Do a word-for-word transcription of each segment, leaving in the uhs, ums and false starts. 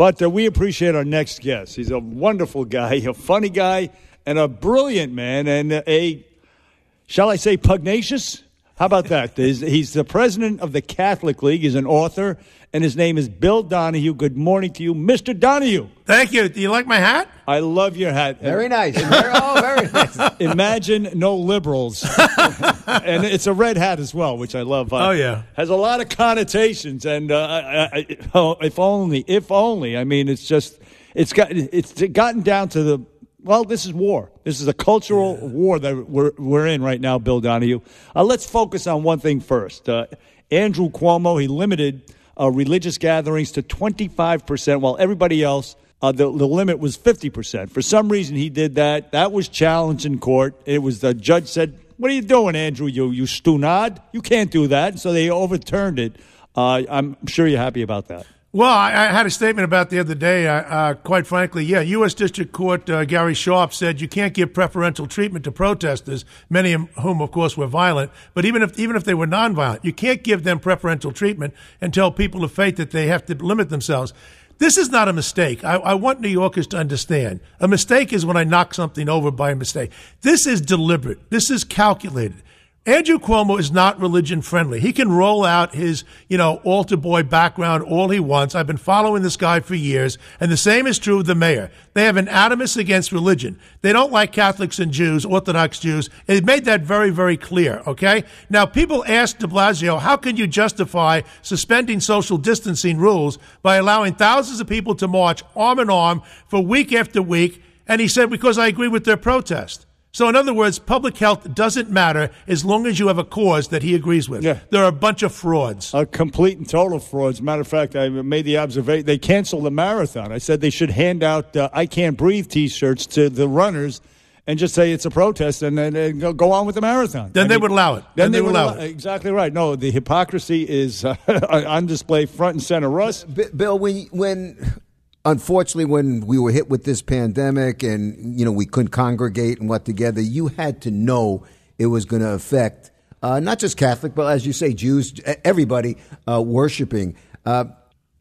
But uh, we appreciate our next guest. He's a wonderful guy, a funny guy, and a brilliant man, and a, shall I say, pugnacious? How about that? He's, he's the president of the Catholic League. He's an author, and his name is Bill Donohue. Good morning to you, Mister Donohue. Thank you. Do you like my hat? I love your hat. Very nice. Very, oh, very nice. Imagine no liberals. And it's a red hat as well, which I love. Uh, oh, yeah. Has a lot of connotations, and uh, I, I, oh, if only, if only. I mean, it's just, it's got, it's gotten down to the, well, this is war. This is a cultural yeah. war that we're we're in right now, Bill Donohue. Uh, let's focus on one thing first. Uh, Andrew Cuomo, he limited uh, religious gatherings to twenty-five percent, while everybody else, uh, the, the limit was fifty percent. For some reason, he did that. That was challenged in court. It was the judge said, what are you doing, Andrew, you, you stunad? You can't do that. And so they overturned it. Uh, I'm sure you're happy about that. Well, I, I had a statement about the other day, uh, uh, quite frankly, yeah, U S. District Court uh, Gary Sharp said you can't give preferential treatment to protesters, many of whom, of course, were violent, but even if even if they were nonviolent, you can't give them preferential treatment and tell people of faith that they have to limit themselves. This is not a mistake. I, I want New Yorkers to understand. A mistake is when I knock something over by a mistake. This is deliberate. This is calculated. Andrew Cuomo is not religion friendly. He can roll out his, you know, altar boy background all he wants. I've been following this guy for years. And the same is true of the mayor. They have an animus against religion. They don't like Catholics and Jews, Orthodox Jews. They made that very, very clear, okay? Now, people ask de Blasio, how can you justify suspending social distancing rules by allowing thousands of people to march arm in arm for week after week? And he said, because I agree with their protest. So, in other words, public health doesn't matter as long as you have a cause that he agrees with. Yeah. There are a bunch of frauds. A complete and total frauds. Matter of fact, I made the observation, they canceled the marathon. I said they should hand out uh, I Can't Breathe T-shirts to the runners and just say it's a protest and then go on with the marathon. Then I they mean, would allow it. Then, then they, they would allow, allow it. Exactly right. No, the hypocrisy is uh, on display front and center. Russ? B- Bill, when when... Unfortunately, when we were hit with this pandemic and, you know, we couldn't congregate and what together, you had to know it was going to affect uh, not just Catholic, but as you say, Jews, everybody uh, worshiping. Uh,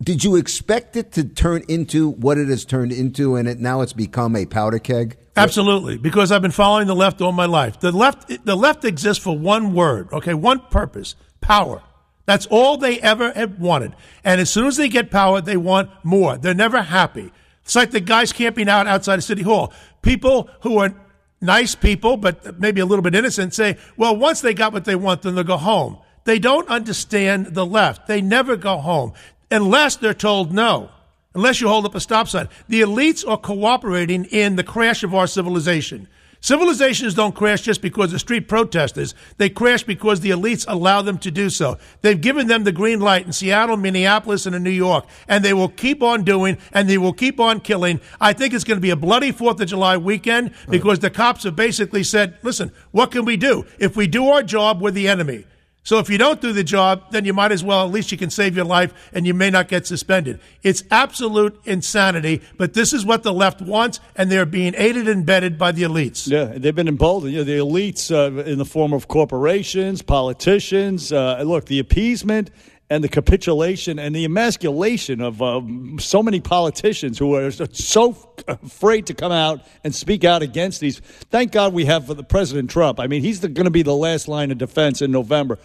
did you expect it to turn into what it has turned into and it now it's become a powder keg? Absolutely, because I've been following the left all my life. The left, the left exists for one word, okay, one purpose, power. That's all they ever have wanted. And as soon as they get power, they want more. They're never happy. It's like the guys camping out outside of City Hall. People who are nice people, but maybe a little bit innocent, say, well, once they got what they want, then they'll go home. They don't understand the left. They never go home unless they're told no, unless you hold up a stop sign. The elites are cooperating in the crash of our civilization. Civilizations don't crash just because of street protesters. They crash because the elites allow them to do so. They've given them the green light in Seattle, Minneapolis, and in New York, and they will keep on doing, and they will keep on killing. I think it's going to be a bloody fourth of July weekend because the cops have basically said, listen, what can we do? If we do our job, we're the enemy. So if you don't do the job, then you might as well, at least you can save your life and you may not get suspended. It's absolute insanity, but this is what the left wants, and they're being aided and abetted by the elites. Yeah, they've been emboldened. You know, the elites uh, in the form of corporations, politicians, uh, look, the appeasement and the capitulation and the emasculation of uh, so many politicians who are so afraid to come out and speak out against these. Thank God we have for the President Trump. I mean, he's going to be the last line of defense in November.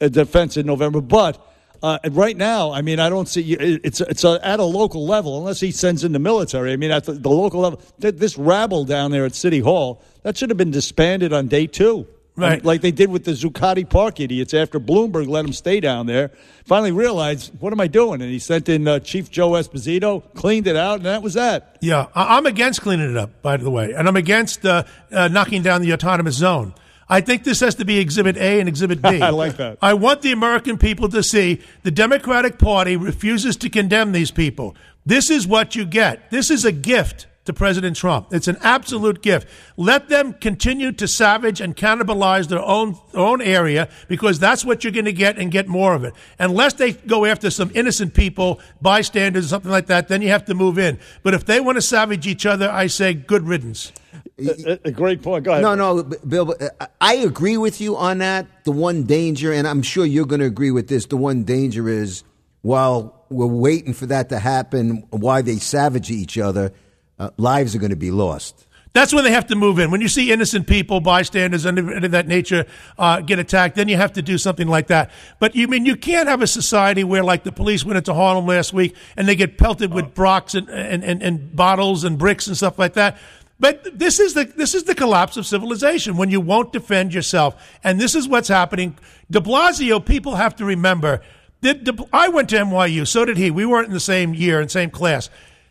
Uh, defense in November. But uh, right now, I mean, I don't see it's it's a, at a local level unless he sends in the military. I mean, at the, the local level, th- this rabble down there at City Hall, that should have been disbanded on day two. Right. I mean, like they did with the Zuccotti Park idiots after Bloomberg let them stay down there. Finally realized, what am I doing? And he sent in uh, Chief Joe Esposito, cleaned it out, and that was that. Yeah, I- I'm against cleaning it up, by the way. And I'm against uh, uh, knocking down the autonomous zone. I think this has to be Exhibit A and Exhibit B. I like that. I want the American people to see the Democratic Party refuses to condemn these people. This is what you get. This is a gift to President Trump. It's an absolute gift. Let them continue to savage and cannibalize their own their own area because that's what you're going to get and get more of it. Unless they go after some innocent people, bystanders or something like that, then you have to move in. But if they want to savage each other, I say good riddance. A, a great point. Go ahead. No, no, Bill, I agree with you on that. The one danger, and I'm sure you're going to agree with this, the one danger is while we're waiting for that to happen, why they savage each other, uh, lives are going to be lost. That's when they have to move in. When you see innocent people, bystanders, and of that nature uh, get attacked, then you have to do something like that. But you mean you can't have a society where, like, the police went into Harlem last week and they get pelted with brocks and, and, and, and bottles and bricks and stuff like that. But this is the this is the collapse of civilization when you won't defend yourself. And this is what's happening. De Blasio, people have to remember, that De, I went to N Y U, so did he. We weren't in the same year and same class.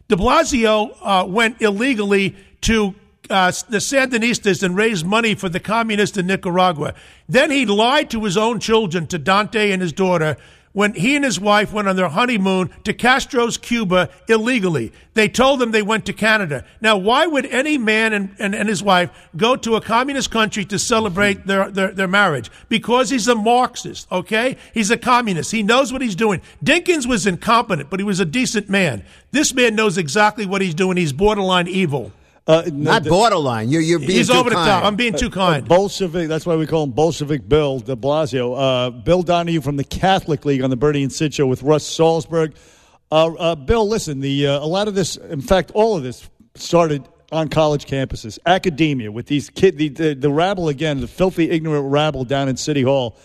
De Blasio uh, went illegally to Uh, the Sandinistas and raised money for the communists in Nicaragua. Then he lied to his own children, to Dante and his daughter, when he and his wife went on their honeymoon to Castro's Cuba illegally. They told them they went to Canada. Now, why would any man and, and, and his wife go to a communist country to celebrate their, their, their marriage? Because he's a Marxist, okay? He's a communist. He knows what he's doing. Dinkins was incompetent, but he was a decent man. This man knows exactly what he's doing. He's borderline evil. Uh, Not the, borderline. You're, you're being he's too over the kind. Top. I'm being too kind. Uh, Bolshevik. That's why we call him Bolshevik Bill de Blasio. Uh, Bill Donohue from the Catholic League on the Bernie and Sid show with Russ Salzberg. Uh, uh, Bill, listen, the uh, a lot of this, in fact, all of this started on college campuses, academia, with these kid, the, the, the rabble again, the filthy, ignorant rabble down in City Hall.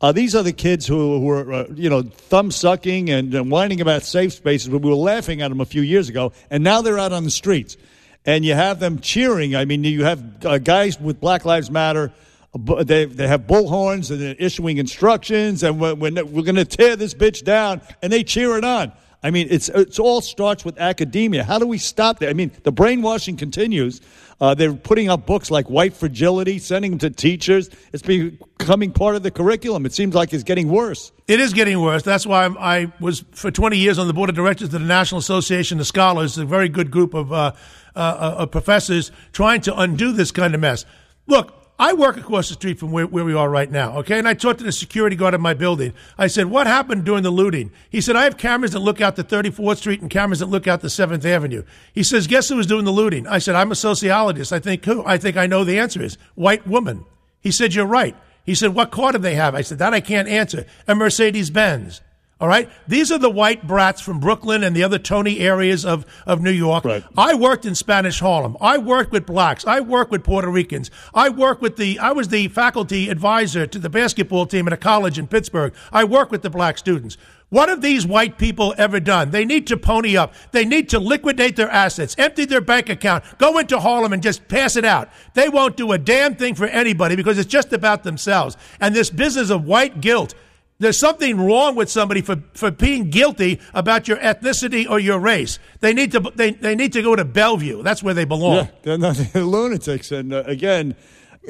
Uh, these are the kids who, who are, uh, you know, thumb-sucking and, and whining about safe spaces, but we were laughing at them a few years ago, and now they're out on the streets. And you have them cheering. I mean, you have uh, guys with Black Lives Matter. They they have bullhorns and they're issuing instructions. And we're, we're, we're going to tear this bitch down. And they cheer it on. I mean, it's it's all starts with academia. How do we stop that? I mean, the brainwashing continues. Uh, they're putting out books like White Fragility, sending them to teachers. It's becoming part of the curriculum. It seems like it's getting worse. It is getting worse. That's why I'm, I was for twenty years on the board of directors of the National Association of Scholars, a very good group of uh, uh, uh, professors trying to undo this kind of mess. Look, I work across the street from where, where we are right now, okay? And I talked to the security guard of my building. I said, what happened during the looting? He said, I have cameras that look out to thirty-fourth street and cameras that look out to seventh avenue. He says, guess who was doing the looting? I said, I'm a sociologist. I think who? I think I know the answer is white woman. He said, you're right. He said, what car do they have? I said, that I can't answer. A Mercedes-Benz. All right? These are the white brats from Brooklyn and the other Tony areas of, of New York. Right. I worked in Spanish Harlem. I worked with blacks. I worked with Puerto Ricans. I worked with the, I was the faculty advisor to the basketball team at a college in Pittsburgh. I worked with the black students. What have these white people ever done? They need to pony up. They need to liquidate their assets, empty their bank account, go into Harlem and just pass it out. They won't do a damn thing for anybody because it's just about themselves. And this business of white guilt, there's something wrong with somebody for, for being guilty about your ethnicity or your race. They need to they, they need to go to Bellevue. That's where they belong. Yeah, they're not they're lunatics. And uh, again,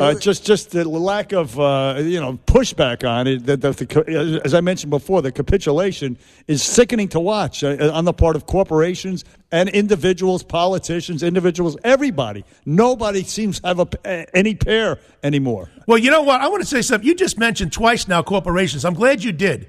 uh, just just the lack of uh, you know pushback on it. The, the, the, as I mentioned before, the capitulation is sickening to watch uh, on the part of corporations and individuals, politicians, individuals, everybody. Nobody seems to have a, any pair anymore. Well, you know what? I want to say something. You just mentioned twice now corporations. I'm glad you did.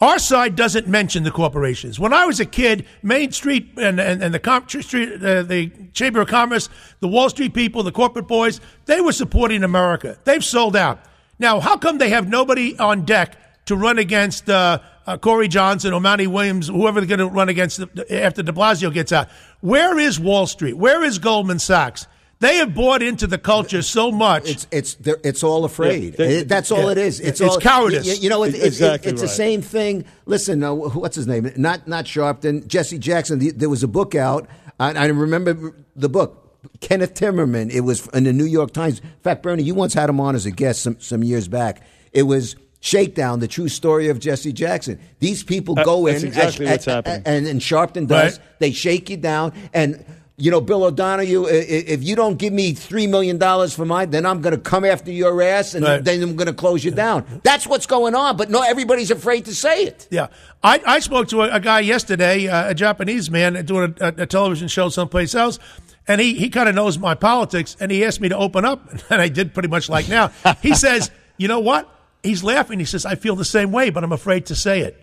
Our side doesn't mention the corporations. When I was a kid, Main Street and, and, and the, Com- Street, uh, the Chamber of Commerce, the Wall Street people, the corporate boys, they were supporting America. They've sold out. Now, how come they have nobody on deck to run against uh, uh, Corey Johnson, O'Malley Williams, whoever they're going to run against after de Blasio gets out? Where is Wall Street? Where is Goldman Sachs? They have bought into the culture so much. It's it's it's all afraid. Yeah, they, That's all yeah, it is. It's, it's all, cowardice. You, you know, it, it, exactly it, it's right. the same thing. Listen, uh, what's his name? Not not Sharpton, Jesse Jackson. The, there was a book out. I, I remember the book. Kenneth Timmerman. It was in the New York Times. In fact, Bernie, you once had him on as a guest some, some years back. It was Shakedown: The True Story of Jesse Jackson. These people uh, go that's in. Exactly and, what's and, happening. And, and Sharpton does. Right. They shake you down. And you know, Bill O'Donohue, if you don't give me three million dollars for mine, then I'm going to come after your ass and right. then I'm going to close you down. That's what's going on. But no, everybody's afraid to say it. Yeah. I, I spoke to a, a guy yesterday, uh, a Japanese man doing a, a television show someplace else. And he, he kind of knows my politics. And he asked me to open up. And I did pretty much like now. He says, you know what? He's laughing. He says, I feel the same way, but I'm afraid to say it.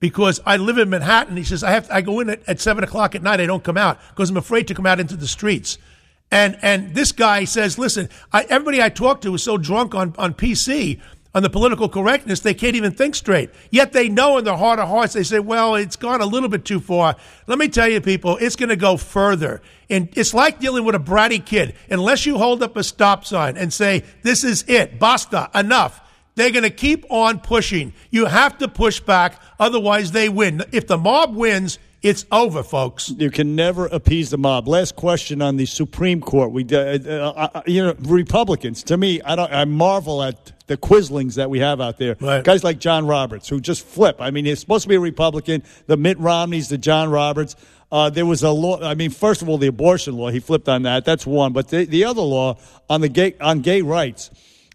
Because I live in Manhattan, he says, I have to, I go in at, at seven o'clock at night. I don't come out because I'm afraid to come out into the streets. And and this guy says, listen, I, everybody I talk to is so drunk on, on P C. on the political correctness, they can't even think straight. Yet they know in their heart of hearts, they say, well, it's gone a little bit too far. Let me tell you, people, it's going to go further. And it's like dealing with a bratty kid. Unless you hold up a stop sign and say, this is it, basta, enough, they're going to keep on pushing. You have to push back, otherwise they win. If the mob wins, it's over, folks. You can never appease the mob. Last question on the Supreme Court. We, uh, uh, you know, Republicans. To me, I don't. I marvel at the quislings that we have out there. Right. Guys like John Roberts, who just flip. I mean, he's supposed to be a Republican. The Mitt Romneys, the John Roberts. Uh, there was a law. I mean, first of all, the abortion law. He flipped on that. That's one. But the, the other law on the gay on gay rights.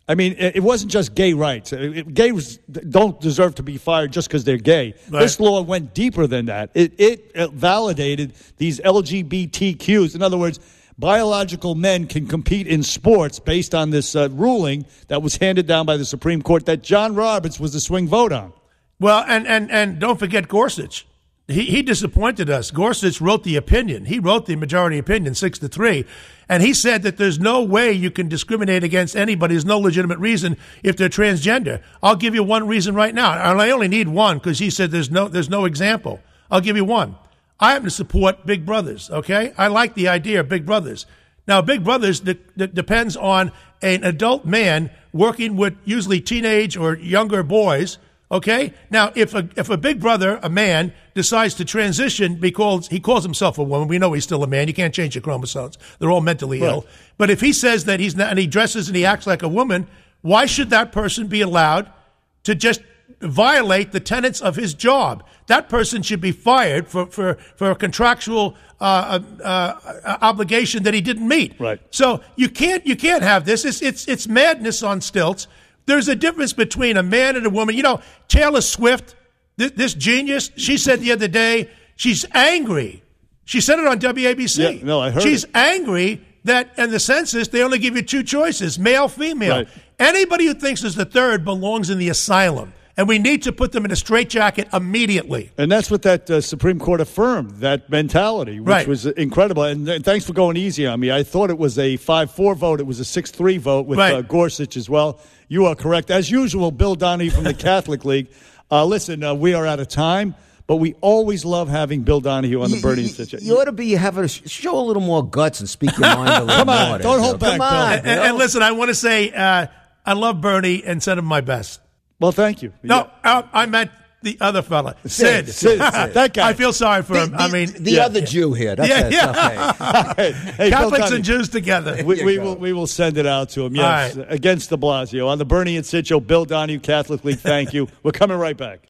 I mean, it wasn't just gay rights. Gays don't deserve to be fired just because they're gay. Right. This law went deeper than that. It, it validated these L G B T Qs. In other words, biological men can compete in sports based on this uh, ruling that was handed down by the Supreme Court that John Roberts was the swing vote on. Well, and, and, and don't forget Gorsuch. He he disappointed us. Gorsuch wrote the opinion. He wrote the majority opinion, six to three, and he said that there's no way you can discriminate against anybody. There's no legitimate reason if they're transgender. I'll give you one reason right now, and I only need one because he said there's no there's no example. I'll give you one. I happen to support Big Brothers. Okay, I like the idea of Big Brothers. Now, Big Brothers de- de- depends on an adult man working with usually teenage or younger boys. Okay? Now, if a, if a big brother, a man, decides to transition because he calls himself a woman, we know he's still a man. You can't change your chromosomes. They're all mentally right. ill. But if he says that he's not, and he dresses and he acts like a woman, why should that person be allowed to just violate the tenets of his job? That person should be fired for, for, for a contractual uh, uh, obligation that he didn't meet. Right. So you can't, you can't have this. It's, it's, it's madness on stilts. There's a difference between a man and a woman. You know, Taylor Swift, this, this genius, she said the other day, she's angry. She said it on W A B C. Yeah, no, I heard She's it. angry that in the census, they only give you two choices, male, female. Right. Anybody who thinks there's the third belongs in the asylum. And we need to put them in a straitjacket immediately. And that's what that uh, Supreme Court affirmed, that mentality, which right. was incredible. And, and thanks for going easy on me. I thought it was a five four vote. It was a six three vote with right. uh, Gorsuch as well. You are correct. As usual, Bill Donohue from the Catholic League. Uh, listen, uh, we are out of time. But we always love having Bill Donohue on you, the Bernie Institute. You, you ought to be have a show a little more guts and speak your mind a little Come on, more. Don't hold back, Come on, Bill. And, and listen, I want to say uh, I love Bernie and send him my best. Well, thank you. No, yeah. I, I meant the other fella, Sid. Sid, Sid, Sid. That guy. I feel sorry for the, him. The, I mean, the yeah. other Jew here. That's yeah, yeah. Hey. Hey, Catholics and Jews together. We, we will we will send it out to him. Yes, right. Against De Blasio on the Bernie and Sid show. Bill Donohue, Catholic League. Thank you. We're coming right back.